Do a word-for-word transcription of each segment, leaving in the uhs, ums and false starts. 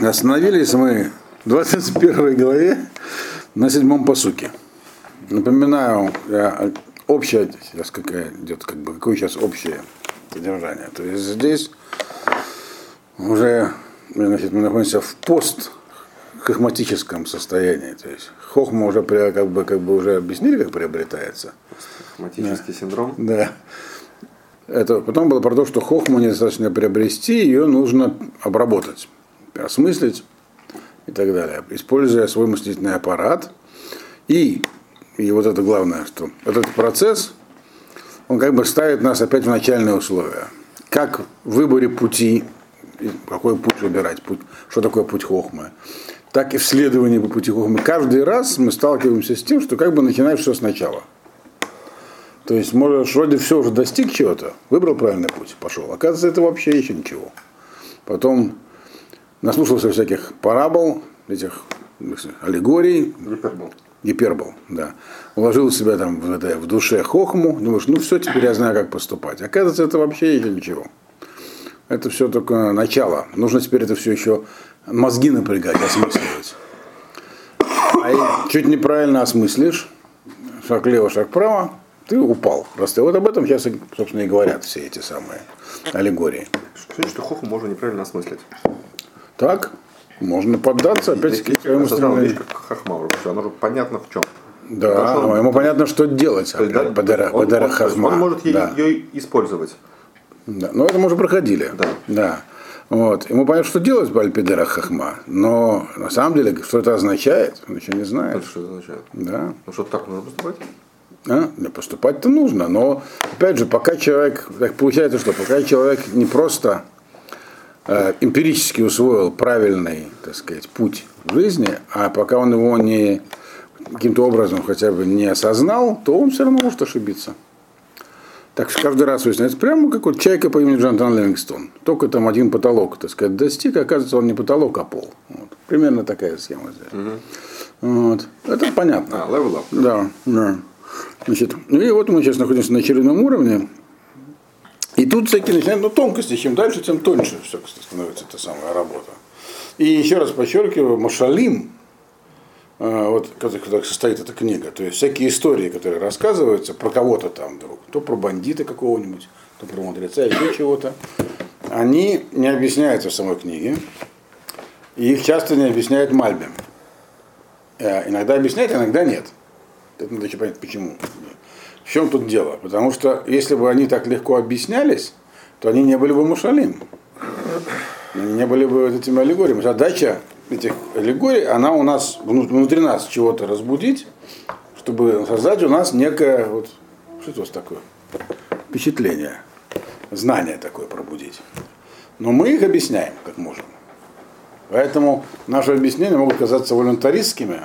Остановились мы в двадцать первой главе на седьмом пасуке. Напоминаю, общая, сейчас какая идет, как бы, какое сейчас общее содержание. То есть здесь уже, значит, мы находимся в постхохматическом состоянии. То есть хохма уже как бы, как бы уже объяснили, как приобретается. Хохматический да. синдром. Да. Это потом было про то, что хохму недостаточно приобрести, ее нужно обработать, осмыслить и так далее, используя свой мыслительный аппарат. И, и вот это главное, что этот процесс, он как бы ставит нас опять в начальные условия. Как в выборе пути, какой путь выбирать, путь, что такое путь хохмы, так и в следовании по пути хохмы. Каждый раз мы сталкиваемся с тем, что как бы начинаешь все сначала. То есть, может, вроде все уже достиг чего-то, выбрал правильный путь, пошел. Оказывается, это вообще еще ничего. Потом наслушался всяких парабол, этих аллегорий. Гипербол. Гипербол, да. Уложил себя там в, это, в душе хохму, думаешь, ну все, теперь я знаю, как поступать. Оказывается, это вообще еще ничего. Это все только начало. Нужно теперь это все еще мозги напрягать, осмысливать. А чуть неправильно осмыслишь, шаг лево, шаг право, ты упал. Просто вот об этом сейчас, собственно, и говорят все эти самые аллегории. Что, что хохму можно неправильно осмыслить? Так, можно поддаться, опять-таки, своему стремлению. Видишь, как хохма в руках, оно же понятно в чем. Да, он, ему понятно, что делать, да, подарок, он, подарок он, хохма. Он может да. ее, ее использовать. Да, но это мы уже проходили. Да. да. Вот. Ему понятно, что делать в подарок хохма, но на самом деле, что это означает, он еще не знает. Это что это означает? Да. Ну что, так нужно поступать? А? Поступать-то нужно, но, опять же, пока человек, так получается, что пока человек не просто... эмпирически усвоил правильный, так сказать, путь в жизни, а пока он его не каким-то образом хотя бы не осознал, то он все равно может ошибиться. Так что каждый раз выясняется, прямо как вот чайка по имени Джонатан Ливингстон. Только там один потолок, так сказать, достиг, оказывается, он не потолок, а пол. Вот. Примерно такая схема здесь. Угу. Вот. Это понятно. А, level up. Да, да. Значит, ну и вот мы сейчас находимся на очередном уровне. И тут всякие начинают, ну, тонкости, чем дальше, тем тоньше все, кстати, становится эта самая работа. И еще раз подчеркиваю, Машалим, вот, как состоит эта книга, то есть всякие истории, которые рассказываются про кого-то там вдруг, то про бандита какого-нибудь, то про мудреца, еще чего-то, они не объясняются в самой книге, и их часто не объясняет Малбим. Иногда объясняет, иногда нет. Это надо еще понять, почему. В чем тут дело? Потому что если бы они так легко объяснялись, то они не были бы мушалим. Они не были бы этими аллегориями. Задача этих аллегорий, она у нас, внутри нас чего-то разбудить, чтобы создать у нас некое, вот, что это у вас такое, впечатление, знание такое пробудить. Но мы их объясняем, как можем. Поэтому наши объяснения могут казаться волонтаристскими,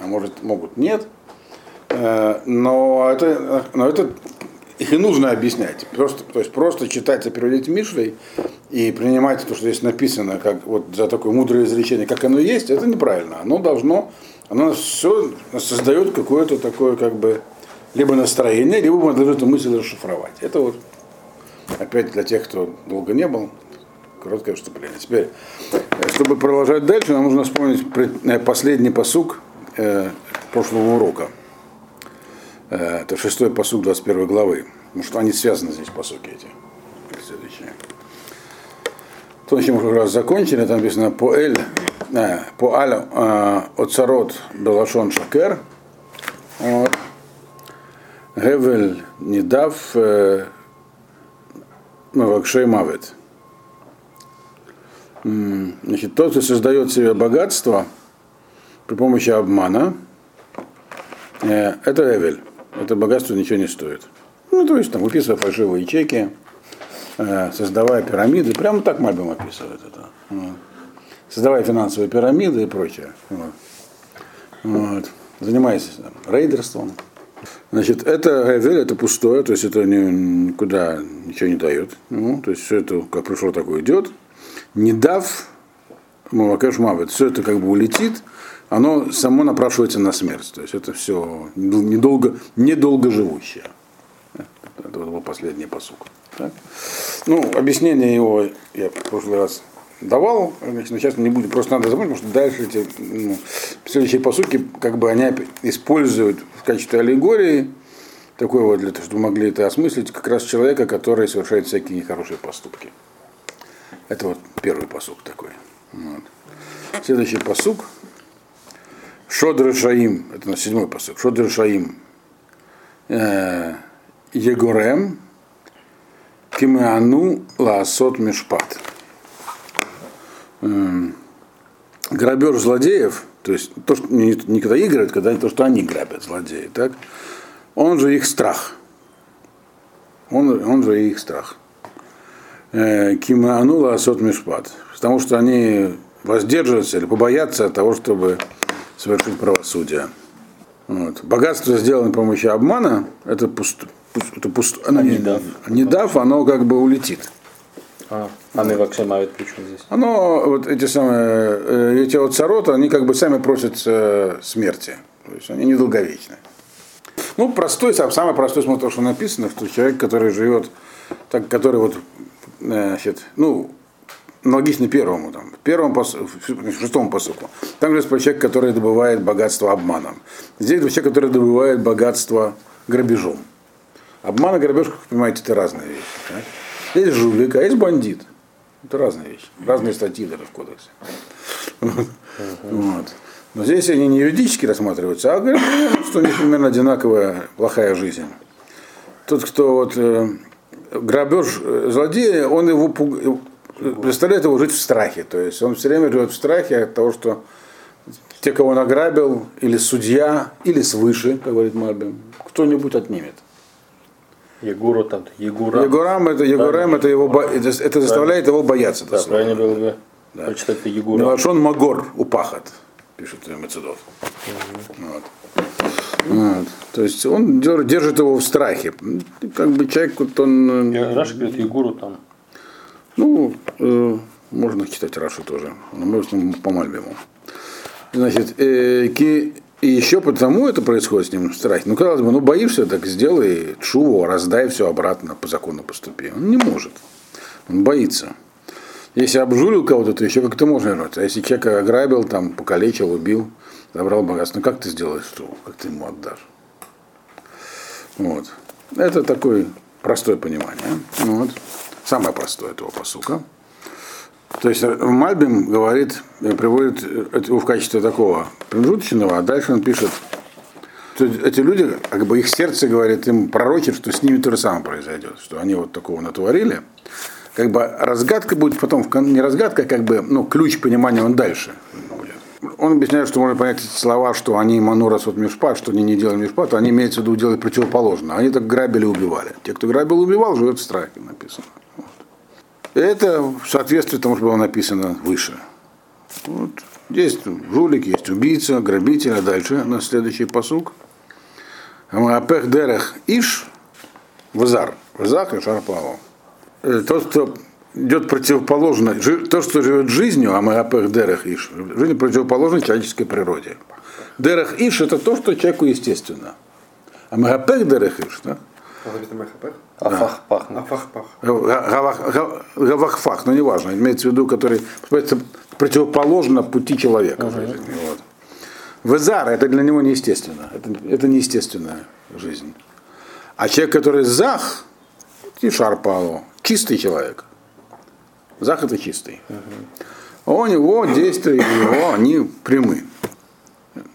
а может, могут нет. Но это, но это их и нужно объяснять. Просто, то есть просто читать и переводить Мишлей и принимать то, что здесь написано, как вот за такое мудрое изречение, как оно есть, это неправильно. Оно должно, оно все создает какое-то такое, как бы, либо настроение, либо мы должны эту мысль расшифровать. Это вот опять для тех, кто долго не был, короткое вступление. Теперь, чтобы продолжать дальше, нам нужно вспомнить последний пасук прошлого урока. Это шестой пасук двадцать первой главы. Потому что они связаны здесь, пасуки эти. Следующие. То, чем мы как раз закончили, там написано по эль, э, по аль э, оцарот белашон шакер. Вот. Гевель не дав э, мавакшей мавет. Значит, тот, кто создает себе богатство при помощи обмана, э, это Гевель. Это богатство ничего не стоит. Ну, то есть, там, выписывая фальшивые ячейки, э, создавая пирамиды. Прямо так Мабим описывает это. Вот. Создавая финансовые пирамиды и прочее. Вот. Вот. Занимаясь там, рейдерством. Значит, это Гевель, это пустое, то есть, это не, никуда ничего не дает. Ну, то есть, все это, как пришло, такое идет. Не дав Мавакеш Мавет. Все это как бы улетит. Оно само напрашивается на смерть. То есть это все недолго, недолго живущее. Это был последний пасук. Так? Ну, объяснение его я в прошлый раз давал, сейчас не будем, просто надо забыть, потому что дальше эти ну, следующие посылки, как бы они используют в качестве аллегории, такой вот, для того, чтобы могли это осмыслить, как раз человека, который совершает всякие нехорошие поступки. Это вот первый посук такой. Вот. Следующий посук. Шодр Шаим, это у нас седьмой посук. Шодр Шаим. Егорем Кимеану Лаасот Мишпат. Грабеж злодеев, то есть то, что не, не когда их грабят, когда то, что они грабят злодеи, так? Он же их страх. Он, он же их страх. Кимеану Лаасот Мишпат. Потому что они воздерживаются или побоятся от того, чтобы совершить правосудие. Вот. Богатство, сделанное при помощи обмана, это пусто. Пуст, это пусто оно, а не, не, дав. не дав, оно как бы улетит. А, оно вообще мавит, причем здесь? Оно, вот эти самые, эти вот цароты, они как бы сами просят смерти. То есть они недолговечны. Ну, простой, самый простой смысл того, что написано, что человек, который живет, так, который вот, значит, ну, аналогично первому, там, первому посылку, шестому посылку. Там же есть человек, который добывает богатство обманом. Здесь человек, который добывает богатство грабежом. Обман и грабеж, как вы понимаете, это разные вещи. Да? Здесь жулик, а есть бандит. Это разные вещи. Разные статьи даже в кодексе. Вот. Но здесь они не юридически рассматриваются, а говорят, что у них примерно одинаковая плохая жизнь. Тот, кто вот грабеж злодея, он его пугает. Представляет его жить в страхе, то есть он все время живет в страхе от того, что те, кого он ограбил, или судья, или свыше, как говорит Малбим, кто-нибудь отнимет. Егуру там, Егурам. Егурам это, Егурам, это, его бо... это, это заставляет его бояться. Да, правильно было бы да. прочитать Егурам. Мелашон Магор упахат, пишет Мецедов. Угу. Вот. Вот. То есть он держит его в страхе. Как бы человек, вот он... Раши говорит, Егуру там. Ну, э, можно читать Рашу тоже, можно по Мальбиму. Значит, э, ки, и еще потому это происходит с ним страх. Ну, казалось бы, ну боишься, так сделай тшуву, раздай все обратно, по закону поступи. Он не может, он боится. Если обжурил кого-то, то еще как-то можно вернуться. А если человека ограбил, там, покалечил, убил, забрал богатство, ну как ты сделаешь тшуву, как ты ему отдашь? Вот. Это такое простое понимание. Вот. Самое простое этого пасука. То есть Мальбим говорит, приводит его в качестве такого промежуточного, а дальше он пишет, что эти люди, как бы их сердце говорит, им пророчит, что с ними то же самое произойдет, что они вот такого натворили. Как бы разгадка будет потом, не разгадка, а как бы ну, ключ понимания он дальше будет. Он объясняет, что можно понять эти слова, что они манурас от мишпат, что они не делали мишпат, они имеются в виду делать противоположно. Они так грабили и убивали. Те, кто грабил и убивал, живет в страхе, написано. Это в соответствии тому, что было написано выше. Вот. Есть жулик, есть убийца, грабитель, а дальше у нас следующий пасук. Амаапех дерех иш вазар. Вазах и шарплаво. Тот, кто идет противоположно, то, что живет жизнью, амаапех дерех иш, жизнь противоположна человеческой природе. Дерех иш – это то, что человеку естественно. Амаапех дерех иш, да? Афахпах. Гавахпах, но неважно. Имеется в виду, который противоположно пути человека uh-huh. в жизни. Вот. Везар, это для него неестественно. Это, это неестественная жизнь. А человек, который зах, и шарпало, чистый человек. Зах это чистый. Uh-huh. У него действия, его, они прямы.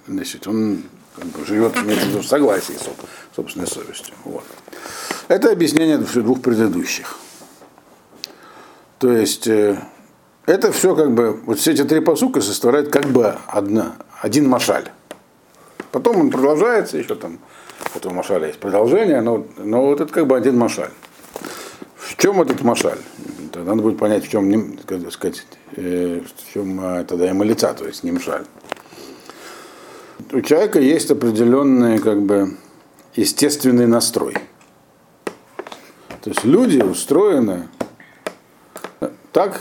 Значит, он... Как бы живет в согласии с собственной совестью. Вот. Это объяснение двух предыдущих. То есть это все как бы, вот все эти три пасука составляют как бы одна, один машаль. Потом он продолжается, еще там у этого машаля есть продолжение, но, но вот это как бы один машаль. В чем этот машаль? Надо будет понять, в чем, как сказать, в чем тогда и малица, то есть не мшаль. У человека есть определенный, как бы, естественный настрой. То есть люди устроены так,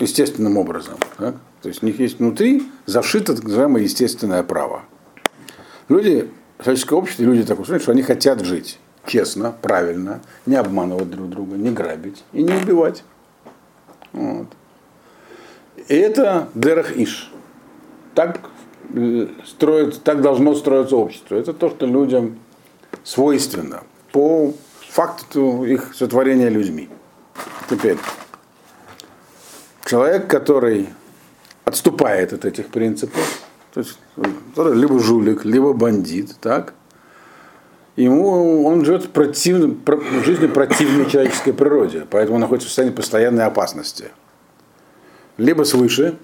естественным образом. Так? То есть у них есть внутри зашито так называемое естественное право. Люди, человеческое общество, люди так устроены, что они хотят жить честно, правильно, не обманывать друг друга, не грабить и не убивать. Вот. И это дерах иш. Так строится, так должно строиться общество. Это то, что людям свойственно по факту их сотворения людьми. Теперь, человек, который отступает от этих принципов, то есть, либо жулик, либо бандит, так, ему он живет противным, жизнью противной человеческой природе, поэтому он находится в состоянии постоянной опасности. Либо свыше,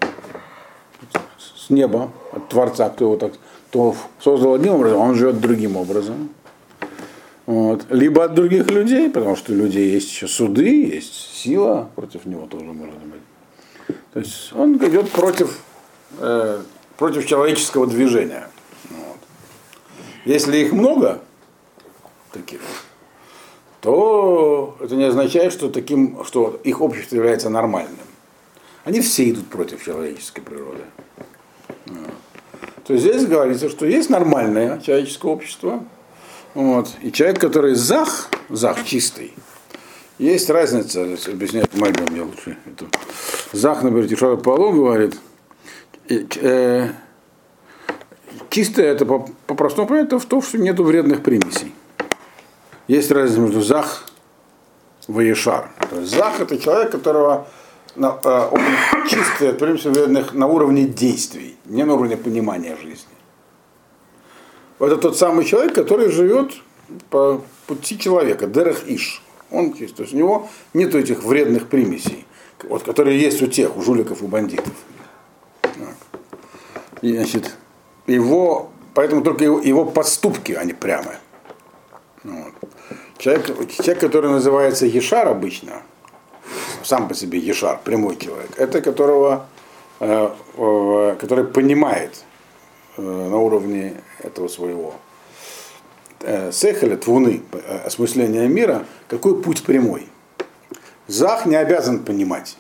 с неба, от Творца, кто его так кто создал одним образом, а он живет другим образом. Вот. Либо от других людей, потому что у людей есть еще суды, есть сила, против него тоже может быть. То есть он идет против, э, против человеческого движения. Вот. Если их много таких, то это не означает, что, таким, что их общество является нормальным. Они все идут против человеческой природы. Вот. То есть здесь говорится, что есть нормальное человеческое общество. Вот. И человек, который зах, зах чистый, есть разница, объясняет Малбим, я лучше это. Зах, например, Тишар Палу говорит, э, чистое это по-простому по понятно в том, что нету вредных примесей. Есть разница между зах и ешар. Зах это человек, которого на, э, он чистый от примесей вредных на уровне действий, не на уровне понимания жизни. Это тот самый человек, который живет по пути человека, дерех иш. Он чист, то есть у него нет этих вредных примесей, вот, которые есть у тех, у жуликов, у бандитов. И, значит, его, поэтому только его, его поступки, они прямы. Вот. Человек, человек, который называется ешар обычно, сам по себе ешар, прямой человек, это которого, э, э, который понимает на уровне этого своего сехеля, твуны, осмысления мира, какой путь прямой. Зах не обязан понимать.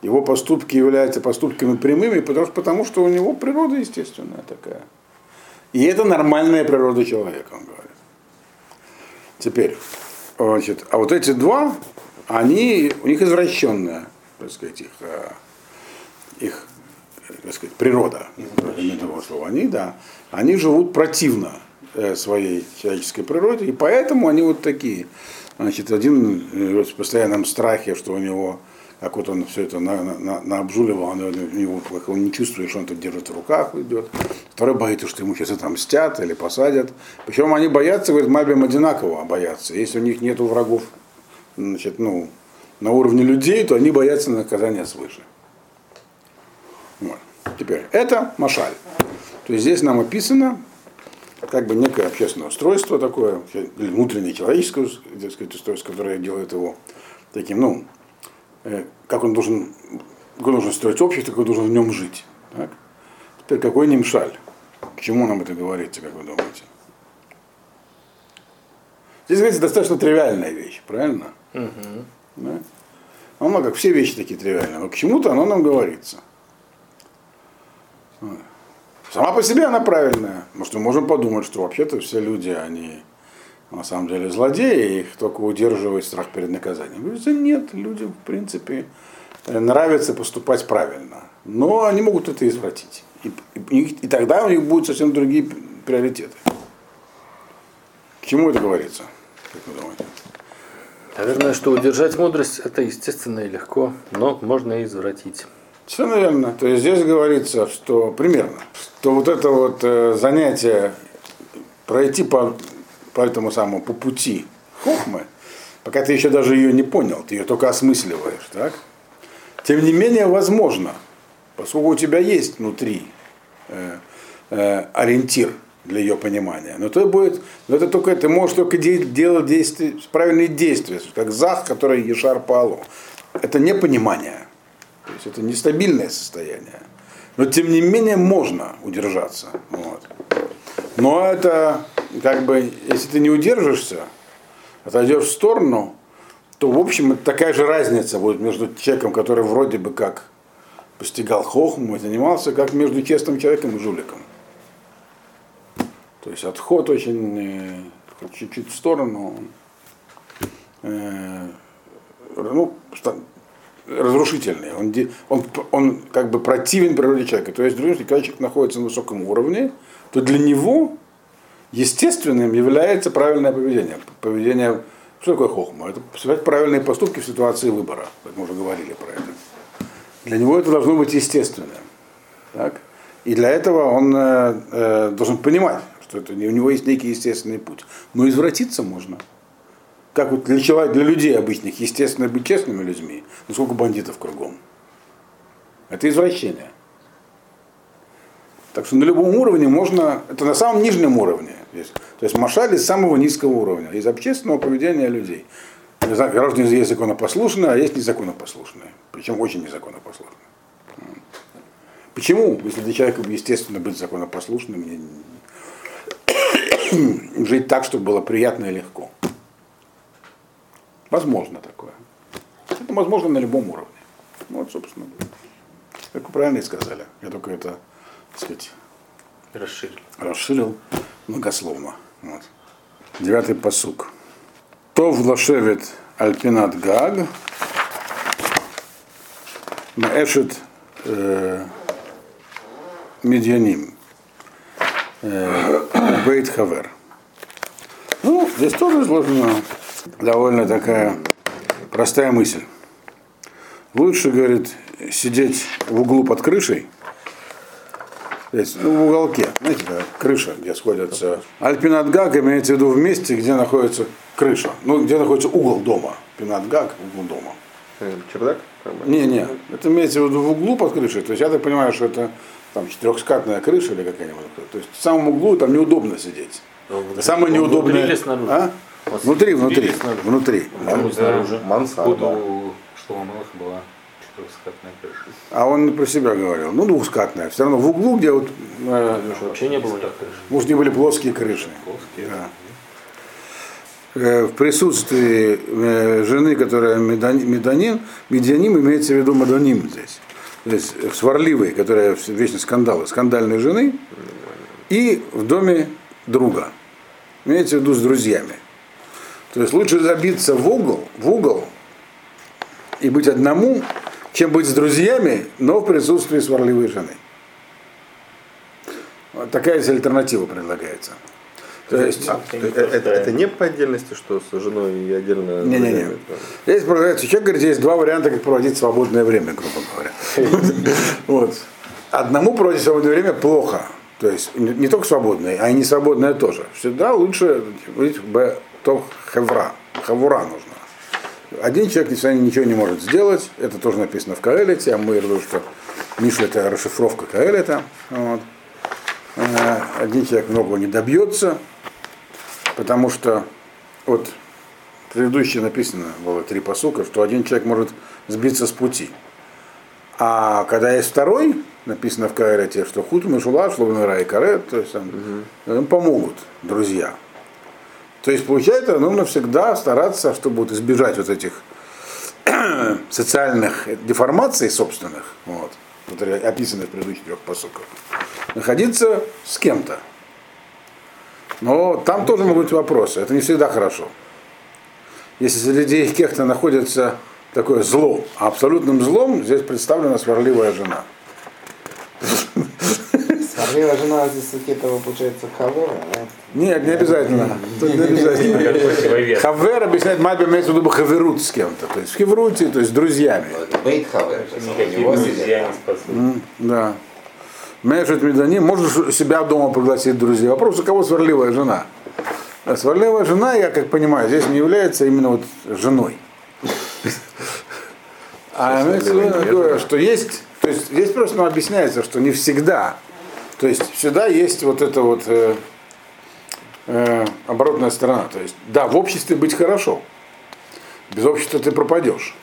Его поступки являются поступками прямыми, потому что, потому что у него природа естественная такая. И это нормальная природа человека, он говорит. Теперь, значит, а вот эти два, они, у них извращенная, так сказать, их, их так сказать, природа, этого слова. Они, да, они живут противно своей человеческой природе, и поэтому они вот такие. Значит, один в постоянном страхе, что у него, как вот он все это на, на, на обжуливал, он, у него, он не чувствует, что он это держит в руках, идет. Второй боится, что ему сейчас отомстят или посадят. Причем они боятся, говорит, Малбим одинаково боятся. Если у них нет врагов, значит, ну, на уровне людей, то они боятся наказания свыше. Вот. Теперь, это машаль. То есть здесь нам описано как бы некое общественное устройство такое, внутреннее человеческое, так сказать, устройство, которое делает его таким, ну, э, как он должен, как он должен строить общество, как он должен в нем жить. Так? Теперь, какой немшаль? К чему нам это говорится, как вы думаете? Здесь говорится достаточно тривиальная вещь, правильно? Mm-hmm. Да? Оно, как все вещи такие тривиальные, но к чему-то оно нам говорится. Сама по себе она правильная. Потому что мы можем подумать, что вообще-то все люди, они на самом деле злодеи, их только удерживает страх перед наказанием. Люди, нет, люди, в принципе, нравится поступать правильно. Но они могут это извратить. И, и, и тогда у них будут совсем другие приоритеты. К чему это говорится, как вы думаете? Наверное, что удержать мудрость – это естественно и легко, но можно и извратить. Все, наверное. То есть здесь говорится, что примерно, что вот это вот э, занятие пройти по, по этому самому, по пути хохмы, пока ты еще даже ее не понял, ты ее только осмысливаешь, так? Тем не менее, возможно, поскольку у тебя есть внутри э, э, ориентир для ее понимания. Но то будет, но это только ты можешь только де- делать действия, правильные действия, как зах, который ешар палу. Это не понимание. То есть это нестабильное состояние. Но тем не менее можно удержаться. Вот. Но это, как бы, если ты не удержишься, отойдешь в сторону, то, в общем, такая же разница будет между человеком, который вроде бы как постигал хохму и занимался, как между честным человеком и жуликом. То есть отход очень чуть-чуть в сторону. Э, ну, разрушительный, он, он, он как бы противен природе человека. То есть, когда человек находится на высоком уровне, то для него естественным является правильное поведение. Поведение, что такое хохма? Это совершать правильные поступки в ситуации выбора, как мы уже говорили про это. Для него это должно быть естественным. Так? И для этого он э, должен понимать, что это, у него есть некий естественный путь. Но извратиться можно. Как вот для человека, для людей обычных, естественно, быть честными людьми, но сколько бандитов кругом. Это извращение. Так что на любом уровне можно, это на самом нижнем уровне. Есть. То есть машали с самого низкого уровня, из общественного поведения людей. Я знаю, граждане есть законопослушные, а есть незаконопослушные. Причем очень незаконопослушные. Почему? Если для человека, естественно, быть законопослушным, жить так, чтобы было приятно и легко. Возможно такое. Это возможно на любом уровне. Ну, вот, собственно, как вы правильно и сказали. Я только это, так сказать, расширил, расширил многословно. Вот. Девятый пасук. Тов лашевет альпинат гаг, маэшет э, медьяним, э, бейт хавер. Ну, здесь тоже изложено. Довольно такая простая мысль. Лучше, говорит, сидеть в углу под крышей, здесь, ну, в уголке, знаете, да, крыша, где сходятся. Альпинат гаг имеется в виду в месте, где находится крыша, ну, где находится угол дома. Альпинат гаг, угол дома. Чердак? Не, не, это имеется в виду в углу под крышей, то есть я так понимаю, что это там четырехскатная крыша или какая-нибудь. То есть в самом углу там неудобно сидеть. Самое неудобное. Вот внутри, внутри, внутри. Снаружи. Мансарда. У Шломалаха была четырехскатная крыша. А он про себя говорил. Ну, двухскатная. Все равно в углу, где вот... Э, вообще не было так крыши. Может, не были плоские крыши. Плоские. Да. Э, в присутствии э, жены, которая меданин, медианим имеется в виду мадоним здесь. То есть сварливый, которая вечно скандалы, скандальной жены. И в доме друга. Имеется в виду с друзьями. То есть лучше забиться в угол, в угол и быть одному, чем быть с друзьями, но в присутствии сварливой жены. Вот такая альтернатива предлагается. То есть, а, это, это, это не по отдельности, что с женой и отдельно... Не-не-не. Здесь предлагается, человек говорит, есть два варианта, как проводить свободное время, грубо говоря. Одному проводить свободное время плохо. То есть не только свободное, а и не свободное тоже. Всегда лучше быть в... то хевра, хавура нужна. Один человек ничего не может сделать, это тоже написано в Каэлите, а мы говорим, что Мишлей это расшифровка Каэлита. Вот. Один человек многого не добьется, потому что вот предыдущее написано было три пасука, что один человек может сбиться с пути. А когда есть второй, написано в Каэлите, что худ мишула, шловнера и карет, то есть там помогут друзья. То есть, получается, нужно всегда стараться, чтобы вот избежать вот этих социальных деформаций собственных, вот, которые описаны в предыдущих трех пасуках, находиться с кем-то. Но там тоже могут быть вопросы. Это не всегда хорошо. Если среди их кем-то находится такое зло, а абсолютным злом здесь представлена сварливая жена. Сварливая жена здесь какие-то, получается, хавора, да? Нет, не обязательно. Тут не обязательно. Хавер объясняет, Мабер имеется в виду хаверут с кем-то. То есть в хевруте, то есть с друзьями. Бейт хавер. Да. Межут меданим. Можешь себя дома пригласить друзей. Вопрос, у кого сварливая жена? Сварливая жена, я как понимаю, здесь не является именно вот женой. А имеется в виду такое, что есть... То есть здесь просто объясняется, что не всегда. То есть всегда есть вот это вот... Э, оборотная сторона. То есть, да, в обществе быть хорошо. Без общества ты пропадешь.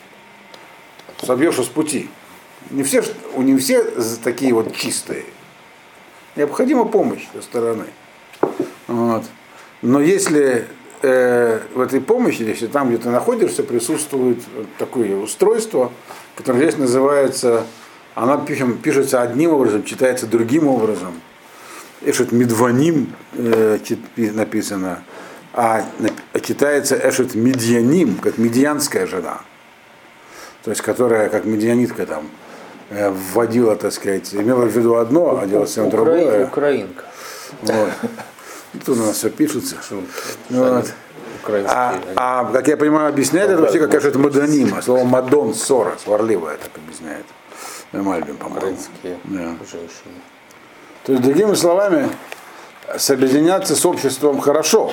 Собьешься с пути. Не все, не все такие вот чистые. Необходима помощь со стороны. Вот. Но если э, в этой помощи, если там, где ты находишься, присутствует такое устройство, которое здесь называется, оно пишем, пишется одним образом, читается другим образом. Эшет медваним э, написано, а читается эшет медьяним, как медьянская жена. то есть которая, как медианитка там, вводила, так сказать, имела в виду одно, а делала совсем другое. Украинка. Вот. Тут у нас все пишется. Вот. А, а, как я понимаю, объясняет это вообще, как это модонима. Слово мадон ссора, сварливая так объясняет. Малбим, по-моему. Да. То есть, другими словами, сообъединяться с обществом хорошо,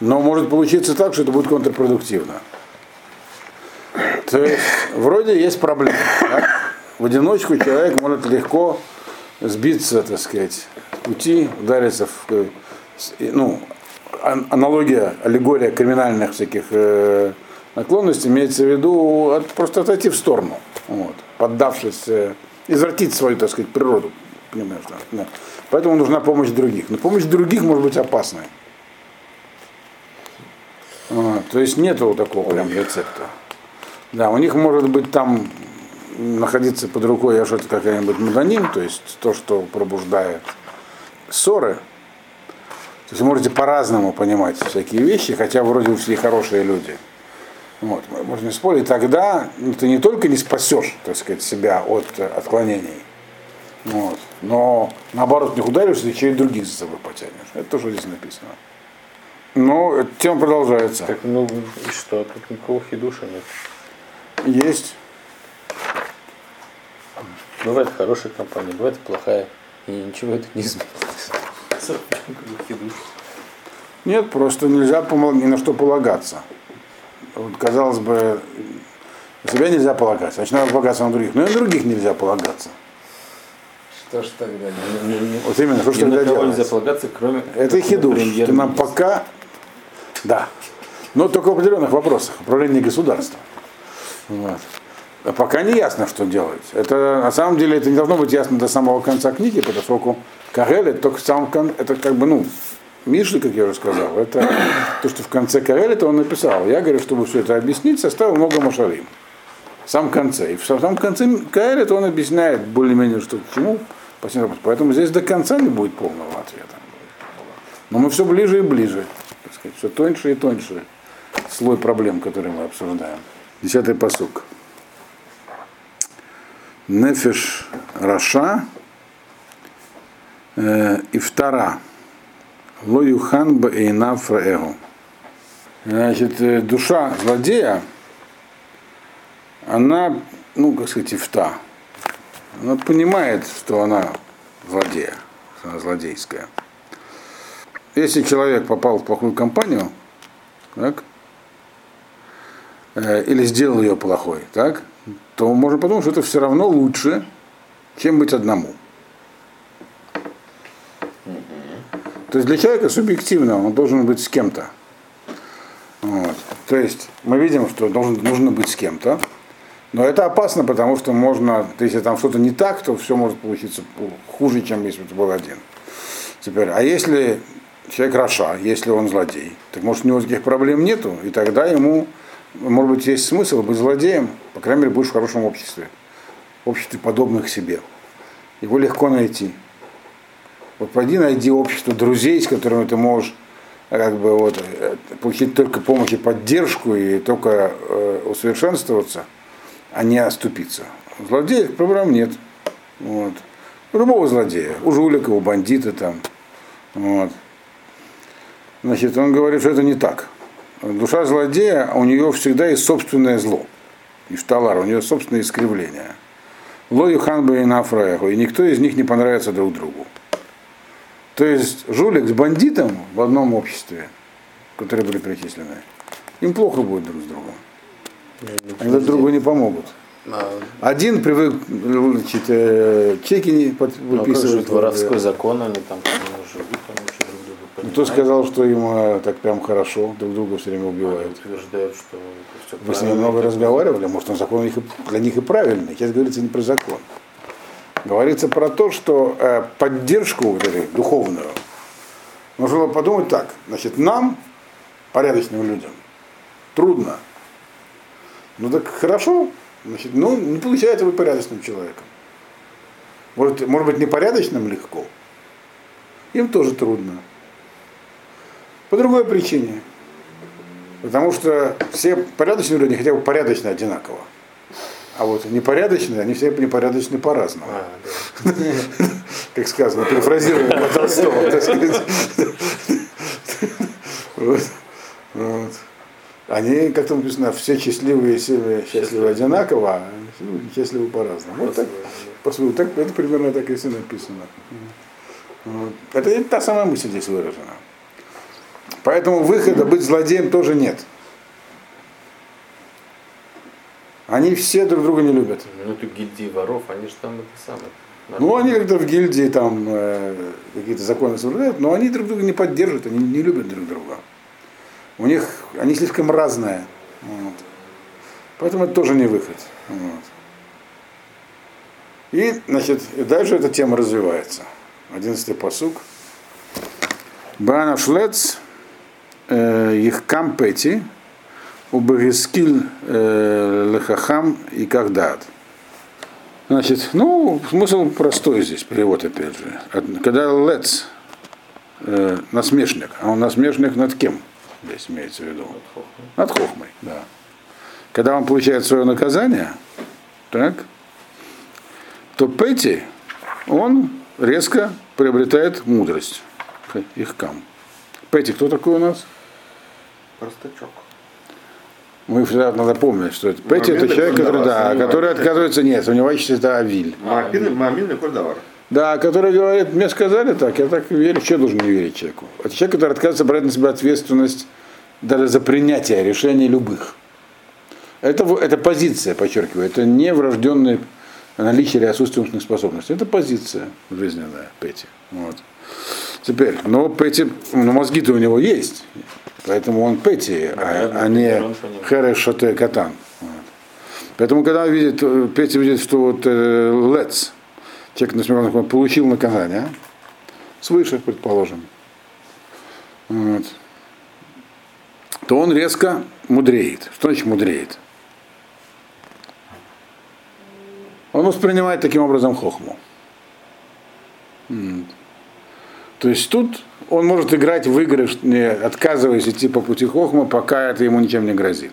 но может получиться так, что это будет контрпродуктивно. То есть, вроде есть проблема. Да? В одиночку человек может легко сбиться, так сказать, с пути, удариться в... Ну, аналогия, аллегория криминальных всяких э, наклонностей имеется в виду от, просто отойти в сторону, вот, поддавшись, э, извратить свою, так сказать, природу. Немножко, да. Поэтому нужна помощь других. Но помощь других может быть опасной. Вот, то есть нету такого прям рецепта. Да, у них может быть там находиться под рукой что-то какая-нибудь мадоним, то есть то, что пробуждает ссоры. То есть вы можете по-разному понимать всякие вещи, хотя вроде все хорошие люди. Вот, можно спорить. Тогда ты не только не спасешь, так сказать, себя от отклонений, вот, но наоборот не ударишься, ты еще и других за собой потянешь. Это тоже здесь написано. Но тема продолжается. Так, ну и что? Тут никакого хидуша нет. Есть. Бывает хорошая компания, бывает плохая. И ничего это не изменится. Нет, просто нельзя ни на что полагаться. Вот, казалось бы, на себя нельзя полагаться, значит, надо полагаться на других. Но и на других нельзя полагаться. Что ж тогда? Не, не, не, вот именно, что ж тогда делать? Кроме... Это хидуш, что нам пока... Да, но только в определенных вопросах, управление государством. Вот. А пока не ясно, что делать. Это, на самом деле, это не должно быть ясно до самого конца книги, поскольку Каэлит, это только в самом конце, это как бы, ну, Мишлей, как я уже сказал, это то, что в конце Каэлита он написал. Я говорю, чтобы все это объяснить, составил много машарим. В самом конце. И в самом конце Каэлита он объясняет более-менее, что к чему. Поэтому здесь до конца не будет полного ответа. Но мы все ближе и ближе, так сказать, все тоньше и тоньше слой проблем, которые мы обсуждаем. Десятый пасук. Нефиш Раша э, Ифтара Ло Юхан Ба Эйна Фраэгу. Значит, душа злодея, она, ну, как сказать, ифта. Она понимает, что она злодея, что она злодейская. Если человек попал в плохую компанию, так, э, или сделал ее плохой, так, то можно подумать, что это все равно лучше, чем быть одному. Mm-hmm. То есть для человека субъективно он должен быть с кем-то. Вот. То есть мы видим, что должен, нужно быть с кем-то, но это опасно, потому что можно, если там что-то не так, то все может получиться хуже, чем если бы ты был один. Теперь, а если человек Раша, если он злодей, так может у него никаких проблем нету, и тогда ему может быть, есть смысл быть злодеем, по крайней мере, будешь в хорошем обществе, в обществе подобных себе. Его легко найти. Вот пойди найди общество друзей, с которыми ты можешь как бы, вот, получить только помощь и поддержку, и только э, усовершенствоваться, а не оступиться. У злодеев проблем нет. Вот. У любого злодея, у жулика, у бандита там. Вот. Значит, он говорит, что это не так. Душа злодея, у нее всегда есть собственное зло. И шталар, у нее собственное искривление. Ло Юханба и Нафраеху. И никто из них не понравится друг другу. То есть жулик с бандитом в одном обществе, которые были перечислены, им плохо будет друг с другом. Они друг другу не помогут. Один привык значит, э, чеки выписывать. Воровской закон они там живут. Кто сказал, что им так прям хорошо, друг друга все время убивают? Они утверждают, что все правильно. Вы с ним много разговаривали, может, он закон для них и правильный. Сейчас говорится не про закон. Говорится про то, что э, поддержку говорит, духовную нужно подумать так. Значит, нам, порядочным людям, трудно. Ну так хорошо, значит, ну не получается быть порядочным человеком. Может, может быть, непорядочным легко. Им тоже трудно. По другой причине. Потому что все порядочные люди хотя бы порядочно одинаково. А вот непорядочные, они все непорядочны по-разному. А, да. Как сказано, перефразировано по Толстому, так сказать. Вот. Вот. Они, как там написано, все счастливые и сильные счастливы одинаково, а счастливы по-разному. Вот так, послушай, так, это примерно так и все написано. Вот. Это, это та самая мысль здесь выражена. Поэтому выхода быть злодеем тоже нет. Они все друг друга не любят. Ну, это гильдии воров, они же там это самое. Нормально. Ну, они как-то в гильдии там э, какие-то законы соблюдают, но они друг друга не поддерживают, они не любят друг друга. У них, они слишком разные. Вот. Поэтому это тоже не выход. Вот. И, значит, и дальше эта тема развивается. Одиннадцатый пасук. Банашлец их кампети убагискиль лехахам и кагдат. Значит, ну, смысл простой здесь, перевод опять же. Когда лец э, насмешник, а он насмешник над кем? Здесь имеется в виду. Над хохмой, да. Когда он получает свое наказание, так, то пэти, он резко приобретает мудрость. Их кам. Пэти, кто такой у нас? Простачок. Мы всегда надо помнить, что это. Пэти это человек, который, да, который отказывается, нет, у него есть это авиль. Мамильный кульдавар. Да, который говорит, мне сказали так, я так верю, что я должен не верить человеку. Это человек, который отказывается брать на себя ответственность даже за принятие решений любых. Это, это позиция, подчеркиваю, это не врожденное наличие или отсутствие умственных способностей. Это позиция жизненная Пэти. Вот. Теперь, но Пэти, ну, мозги-то у него есть, поэтому он Пэти, а, а не Хереш Шоте Катан. Вот. Поэтому, когда видит, Пэти видит, что вот э, Лец, человек, например, получил наказание, свыше, предположим, вот, то он резко мудреет. Что значит мудреет? Он воспринимает таким образом хохму. Вот. То есть тут он может играть в игры, не отказываясь идти по пути хохмы, пока это ему ничем не грозит.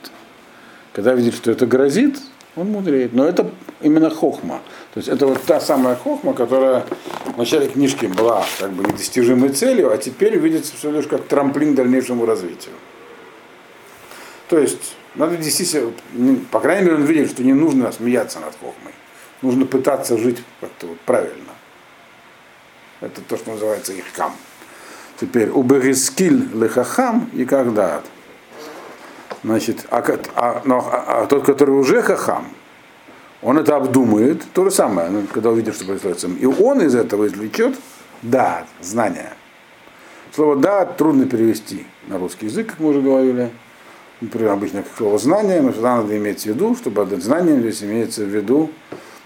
Когда видит, что это грозит, он мудреет. Но это именно хохма. То есть это вот та самая хохма, которая в начале книжки была как бы недостижимой целью, а теперь видится все лишь как трамплин к дальнейшему развитию. То есть надо действительно, по крайней мере, он видит, что не нужно смеяться над хохмой. Нужно пытаться жить как-то вот правильно. Это то, что называется ихкам. Теперь уберискиль лехахам и кагдаат. Значит, а, а, а, а тот, который уже хахам, он это обдумает, то же самое, когда увидит, что происходит. И он из этого извлечет даат, знания. Слово даат трудно перевести на русский язык, как мы уже говорили. Например, обычно как слово знание, но всегда надо иметь в виду, чтобы отдать знание, здесь имеется в виду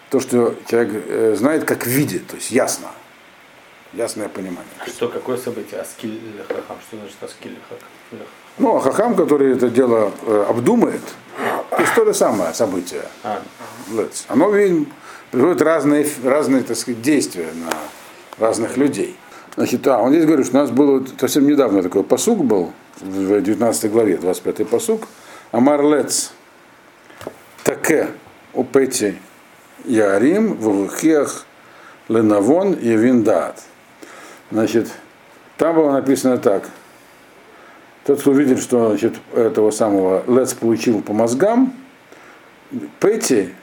то, что человек знает, как видит, то есть ясно. Ясное понимание. Что, какое событие? Аскиль или хахам? Что значит аскиль или хахам? Ну, а хахам, который это дело э, обдумает, то есть то же самое событие. А. Оно видим, производит разные, разные, так сказать, действия на разных людей. Значит, а, он здесь говорит, что у нас был совсем недавно такой пасук был, в девятнадцатой главе, двадцать пятый пасук. Амар лец таке упети ярим в рухех ленавон и виндат. Значит, там было написано так. Тот, кто увидел, что, значит, этого самого лец получил по мозгам, Пэти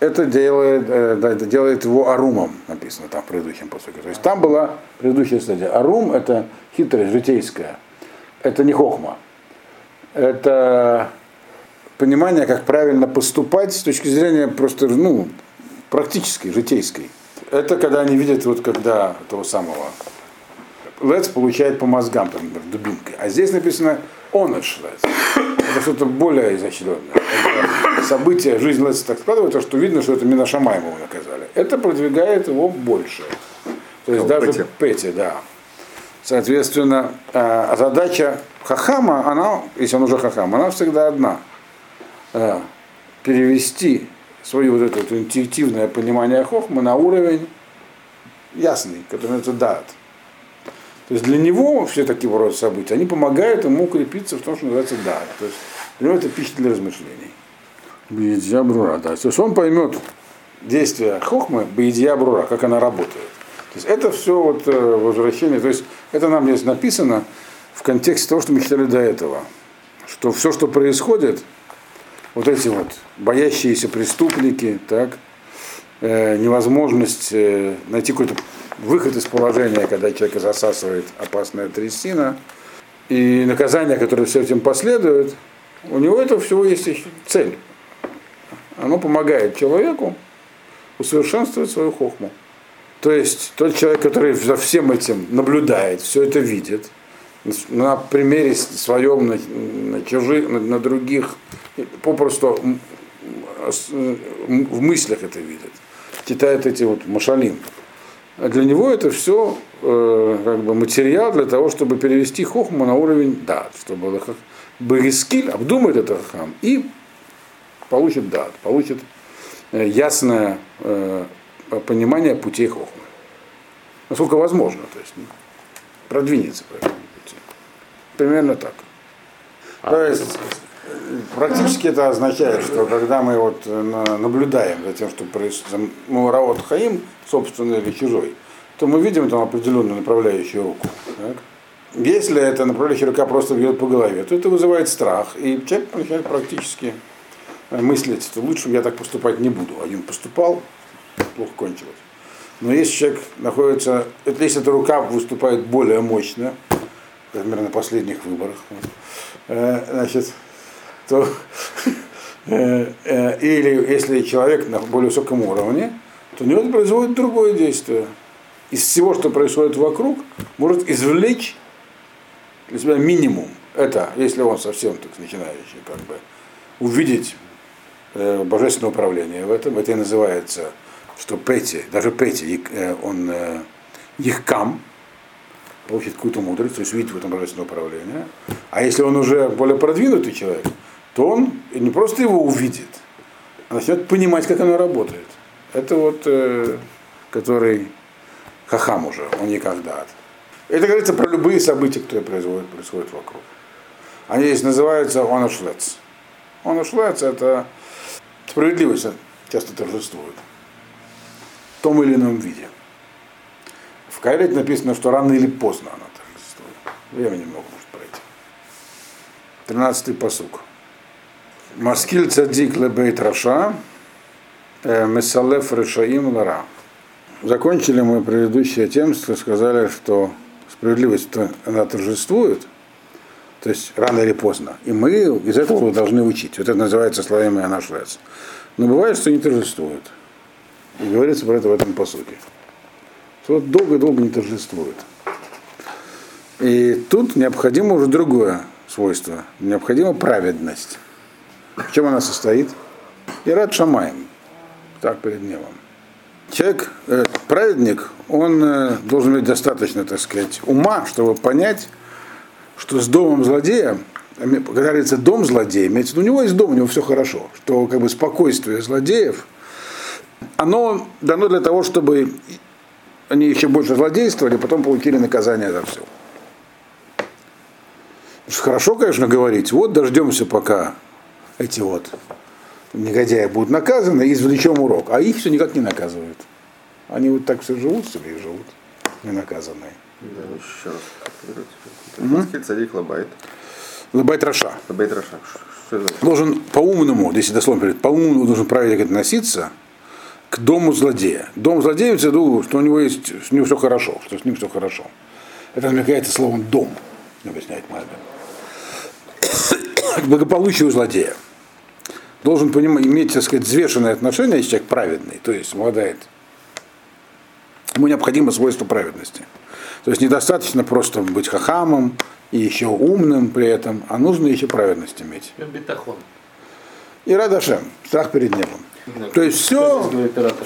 это делает, это делает его арумом, написано там в предыдущем посуке. То есть там была предыдущая стадия. Арум — это хитрость житейская. Это не хохма. Это понимание, как правильно поступать с точки зрения просто, ну, практической, житейской. Это когда они видят, вот когда того самого лец получает по мозгам, там, например, дубинкой. А здесь написано «оныш лец». Это что-то более изощренное. Это событие, жизнь леца так складывается, что видно, что это Минашама ему наказали. Это продвигает его больше. То есть Кал-пэти. Даже Пэти, да. Соответственно, задача хахама, она, если он уже хахам, она всегда одна. Перевести свое вот это вот интуитивное понимание хохмы на уровень ясный, который называется даат. То есть для него все такие рода события, они помогают ему укрепиться в том, что называется да. То есть для него это пища для размышлений. Бейдья брура, да. То есть он поймет действие хохмы, бейдья брура, как она работает. То есть это все вот возвращение, то есть это нам здесь написано в контексте того, что мы читали до этого. Что все, что происходит, вот эти вот боящиеся преступники, так, э, невозможность э, найти какой-то выход из положения, когда человека засасывает опасная трясина, и наказание, которое все этим последует, у него этого всего есть еще цель. Оно помогает человеку усовершенствовать свою хохму. То есть тот человек, который за всем этим наблюдает, все это видит, на примере своем, на, на чужих, на, на других, попросту в мыслях это видит, читает эти вот машалим. А для него это все э, как бы материал для того, чтобы перевести хохму на уровень дат, чтобы Барискиль обдумает это хохам и получит дат, получит э, ясное э, понимание путей хохмы. Насколько возможно, то есть продвинется по этому пути. Примерно так. А, то есть практически это означает, что когда мы вот наблюдаем за тем, что происходит, Мураот Хаим, собственный или чужой, то мы видим там определенную направляющую руку. Так? Если эта направляющая рука просто бьет по голове, то это вызывает страх, и человек начинает практически мыслить, что лучше я так поступать не буду. Один поступал, плохо кончилось. Но если человек находится, если эта рука выступает более мощно, например, на последних выборах, э, значит, то, э, э, или если человек на более высоком уровне, то у него это производит другое действие. Из всего, что происходит вокруг, может извлечь для себя минимум. Это, если он совсем так начинающий, как бы, увидеть э, божественное управление в этом, это и называется, что Петти, даже Петти, он Ихкам, получит какую-то мудрость, то есть видит в этом божественное управление. А если он уже более продвинутый человек, то он не просто его увидит, а начнет понимать, как оно работает. Это вот, который хахам уже, он никогда. Это говорится про любые события, которые происходят, происходят вокруг. Они здесь называются оношлец. Оношлец – это справедливость, часто торжествует. В том или ином виде. В Каэлите написано, что рано или поздно она торжествует. Время немного может пройти. Тринадцатый пасук. Маскиль цадик лебейт раша, месалеф решаим лара. Закончили мы предыдущее тем, что сказали, что справедливость она торжествует, то есть рано или поздно. И мы из этого должны учить. Вот это называется словами анашлец. Но бывает, что не торжествует. И говорится про это в этом посуде. Вот долго-долго не торжествует. И тут необходимо уже другое свойство. Необходима праведность. В чем она состоит? Ират шамаим. Так, перед небом. Человек, э, праведник, он э, должен иметь достаточно, так сказать, ума, чтобы понять, что с домом злодея, когда говорится дом злодея, имеется в виду, у него есть дом, у него все хорошо. Что как бы спокойствие злодеев, оно дано для того, чтобы они еще больше злодействовали, потом получили наказание за все. Хорошо, конечно, говорить, вот дождемся, пока эти вот негодяи будут наказаны, и извлечем урок. А их все никак не наказывают. Они вот так все живут, себе и живут, ненаказанные. Да, еще раз. Маскиль цадик лабайт. Лабайт раша. Лабайт раша. Должен по-умному, если дословно говорит, по-умному должен правильно относиться к дому злодея. Дом злодея, я думаю, что у него есть, с ним все хорошо, что с ним все хорошо. Это намекается словом «дом», объясняет Мабер. К благополучию злодея. Должен понимать, иметь, так сказать, взвешенное отношение, если человек праведный, то есть обладает. Ему необходимо свойство праведности. То есть недостаточно просто быть хахамом и еще умным при этом, а нужно еще праведность иметь. Битахон. И радашем, страх перед небом. То есть все,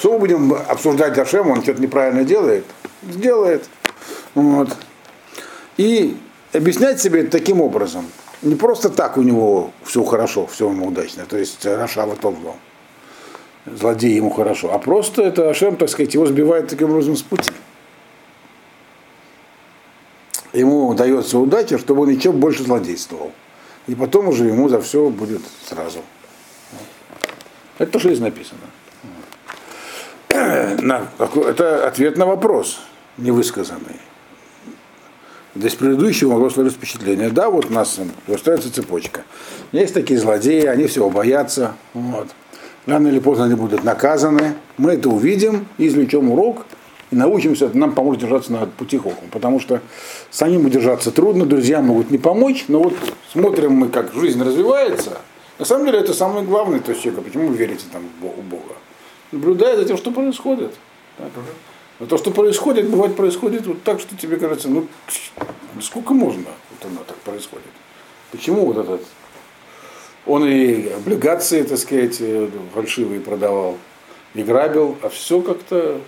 все будем обсуждать Ашем, он что-то неправильно делает, сделает. Вот. И объяснять себе это таким образом. Не просто так у него все хорошо, все ему удачно, то есть Раша в том злом. Злодей ему хорошо. А просто это Ашем, так сказать, его сбивает таким образом с пути. ему удается удача, чтобы он еще больше злодействовал. И потом уже ему за все будет сразу. Это то, что здесь написано. Это ответ на вопрос невысказанный. Здесь предыдущего могло сложить впечатление. Да, вот у нас устраивается цепочка. Есть такие злодеи, они всего боятся. Вот. Рано или поздно они будут наказаны. Мы это увидим, извлечем урок и научимся. Это нам поможет держаться на пути Хохма. Потому что самим удержаться трудно, друзья могут не помочь. Но вот смотрим мы, как жизнь развивается. На самом деле это самое главное, то есть человека, почему вы верите там, в Бога. Наблюдая за тем, что происходит. Так. Но то, что происходит, бывает происходит вот так, что тебе кажется, ну сколько можно, вот оно так происходит. Почему вот этот, он и облигации, так сказать, фальшивые продавал, и грабил, а все как-то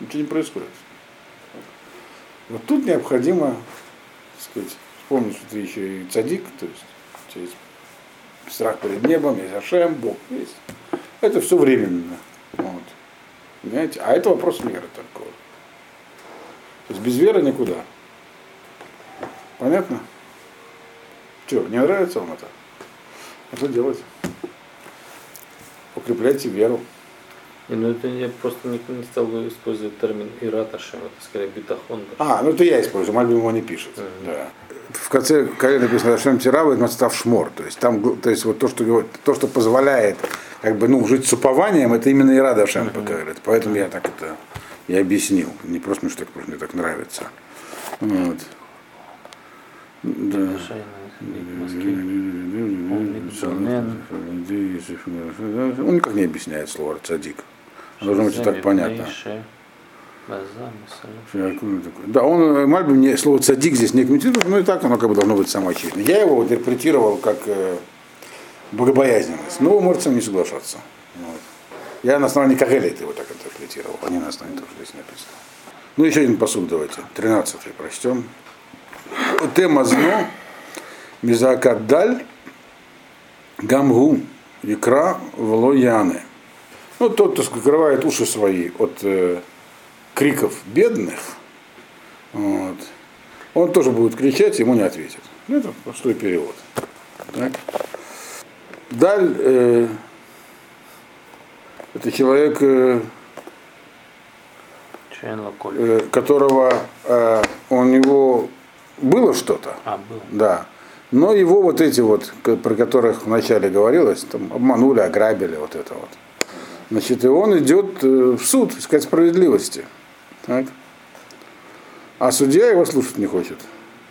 ничего не происходит. Вот тут необходимо, так сказать, вспомнить, что ты еще и цадик, то есть через страх перед небом, есть Ашем, Бог есть. Это все временно. Вот. Понимаете? А это вопрос веры только. То есть без веры никуда. Понятно? Что, не нравится вам это? А что делать? Укрепляйте веру. И, ну это я просто не, не стал использовать термин «ират Ашем», это скорее битахон. А, ну это я использую, Малбим его не пишет. Uh-huh. Да. В конце Каэля написано «Ашем тирава» и «Настав шмор». То есть, там, то есть вот то, что, то, что позволяет как бы, ну, жить с упованием, это именно «ират Ашем» uh-huh. Каэлит. Поэтому я так это и объяснил. Не просто, что так, просто мне так нравится. Вот. Да. Он никак не объясняет слово «цадик». Должно быть так понятно. Да, он, Мальбим, мне слово «цадик» здесь не комментирует, но и так оно как бы должно быть самоочевидно. Я его интерпретировал как богобоязненность, но Морцам не соглашаться. Вот. Я на основании Кагэля его так интерпретировал, а не на основании того, что здесь написано. Ну, еще один посуд давайте, тринадцатый прочтем. Тема зно, мизакадаль, гамгу, икра, влояны. Ну, тот, кто скрывает уши свои от э, криков бедных, вот, он тоже будет кричать, ему не ответят. Это простой перевод. Так. Даль э, это человек, э, э, которого э, у него было что-то, а, было. Да. Но его вот эти вот, про которых вначале говорилось, там обманули, ограбили, вот это вот. Значит, и он идет в суд искать справедливости. Так. А судья его слушать не хочет.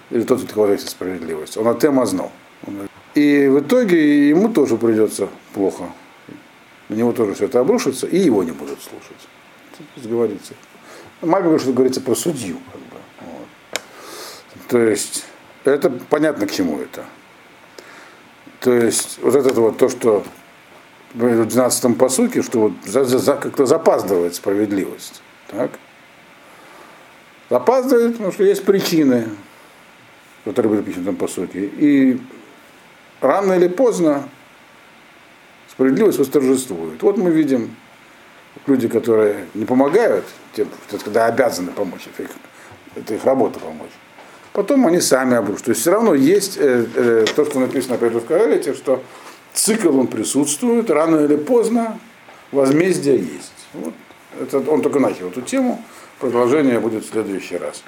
Или тот, кто говорит о справедливости. Он от эма знал. И в итоге ему тоже придется плохо. На него тоже все это обрушится, и его не будут слушать. Говорится. Мальбим говорит, что говорится про судью. То есть, это понятно, к чему это. То есть, вот это вот то, что в двенадцатом пасуке, что вот за, за, как-то запаздывает справедливость. Так? Запаздывает, потому что есть причины, которые были написаны в этом пасуке. И рано или поздно справедливость восторжествует. Вот мы видим люди, которые не помогают, тем, когда обязаны помочь, это их, это их работа помочь. Потом они сами обрушат. То есть все равно есть э, э, то, что написано опять же в Каэлите, что цикл он присутствует, рано или поздно возмездие есть. Вот. Это он только начал эту тему, продолжение будет в следующий раз.